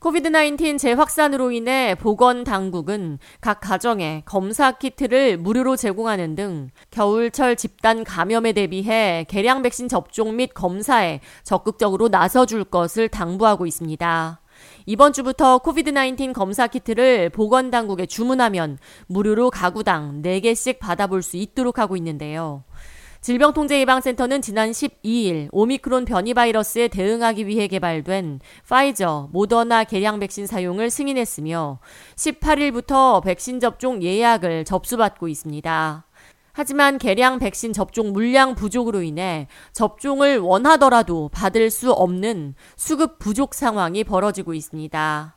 코비드-19 재확산으로 인해 보건당국은 각 가정에 검사 키트를 무료로 제공하는 등 겨울철 집단 감염에 대비해 개량 백신 접종 및 검사에 적극적으로 나서줄 것을 당부하고 있습니다. 이번 주부터 코비드-19 검사 키트를 보건당국에 주문하면 무료로 가구당 4개씩 받아볼 수 있도록 하고 있는데요. 질병통제예방센터는 지난 12일 오미크론 변이 바이러스에 대응하기 위해 개발된 파이저, 모더나 개량 백신 사용을 승인했으며 18일부터 백신 접종 예약을 접수받고 있습니다. 하지만 개량 백신 접종 물량 부족으로 인해 접종을 원하더라도 받을 수 없는 수급 부족 상황이 벌어지고 있습니다.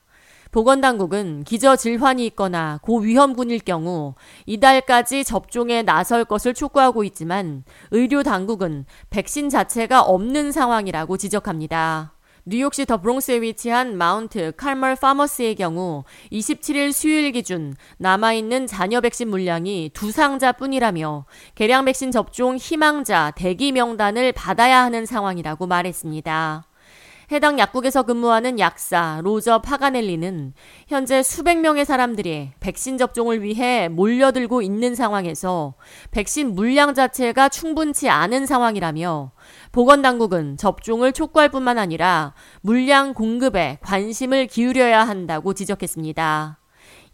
보건당국은 기저질환이 있거나 고위험군일 경우 이달까지 접종에 나설 것을 촉구하고 있지만 의료당국은 백신 자체가 없는 상황이라고 지적합니다. 뉴욕시 더 브롱스에 위치한 마운트 칼멀 파머스의 경우 27일 수요일 기준 남아있는 잔여 백신 물량이 2상자뿐이라며 개량 백신 접종 희망자 대기 명단을 받아야 하는 상황이라고 말했습니다. 해당 약국에서 근무하는 약사 로저 파가넬리는 현재 수백 명의 사람들이 백신 접종을 위해 몰려들고 있는 상황에서 백신 물량 자체가 충분치 않은 상황이라며 보건당국은 접종을 촉구할 뿐만 아니라 물량 공급에 관심을 기울여야 한다고 지적했습니다.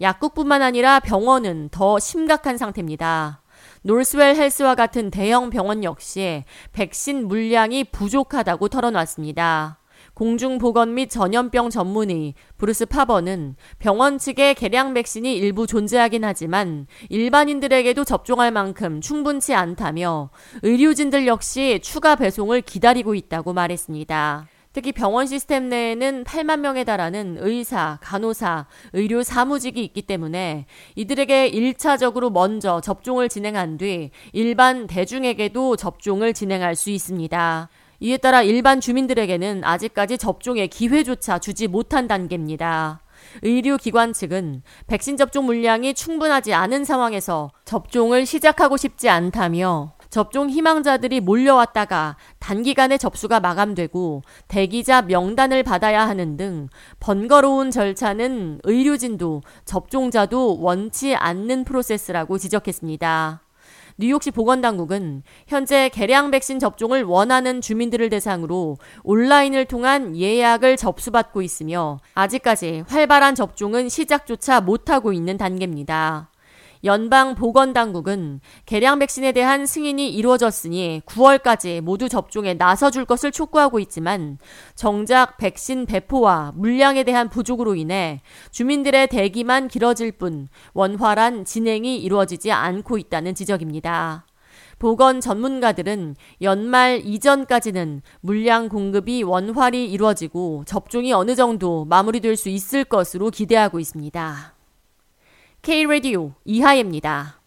약국뿐만 아니라 병원은 더 심각한 상태입니다. 노스웰 헬스와 같은 대형 병원 역시 백신 물량이 부족하다고 털어놨습니다. 공중보건 및 전염병 전문의 브루스 파버는 병원 측에 개량 백신이 일부 존재하긴 하지만 일반인들에게도 접종할 만큼 충분치 않다며 의료진들 역시 추가 배송을 기다리고 있다고 말했습니다. 특히 병원 시스템 내에는 8만 명에 달하는 의사, 간호사, 의료 사무직이 있기 때문에 이들에게 1차적으로 먼저 접종을 진행한 뒤 일반 대중에게도 접종을 진행할 수 있습니다. 이에 따라 일반 주민들에게는 아직까지 접종의 기회조차 주지 못한 단계입니다. 의료기관 측은 백신 접종 물량이 충분하지 않은 상황에서 접종을 시작하고 싶지 않다며 접종 희망자들이 몰려왔다가 단기간에 접수가 마감되고 대기자 명단을 받아야 하는 등 번거로운 절차는 의료진도 접종자도 원치 않는 프로세스라고 지적했습니다. 뉴욕시 보건당국은 현재 개량 백신 접종을 원하는 주민들을 대상으로 온라인을 통한 예약을 접수받고 있으며 아직까지 활발한 접종은 시작조차 못하고 있는 단계입니다. 연방보건당국은 개량 백신에 대한 승인이 이루어졌으니 9월까지 모두 접종에 나서줄 것을 촉구하고 있지만 정작 백신 배포와 물량에 대한 부족으로 인해 주민들의 대기만 길어질 뿐 원활한 진행이 이루어지지 않고 있다는 지적입니다. 보건 전문가들은 연말 이전까지는 물량 공급이 원활히 이루어지고 접종이 어느 정도 마무리될 수 있을 것으로 기대하고 있습니다. K-라디오 이하예입니다.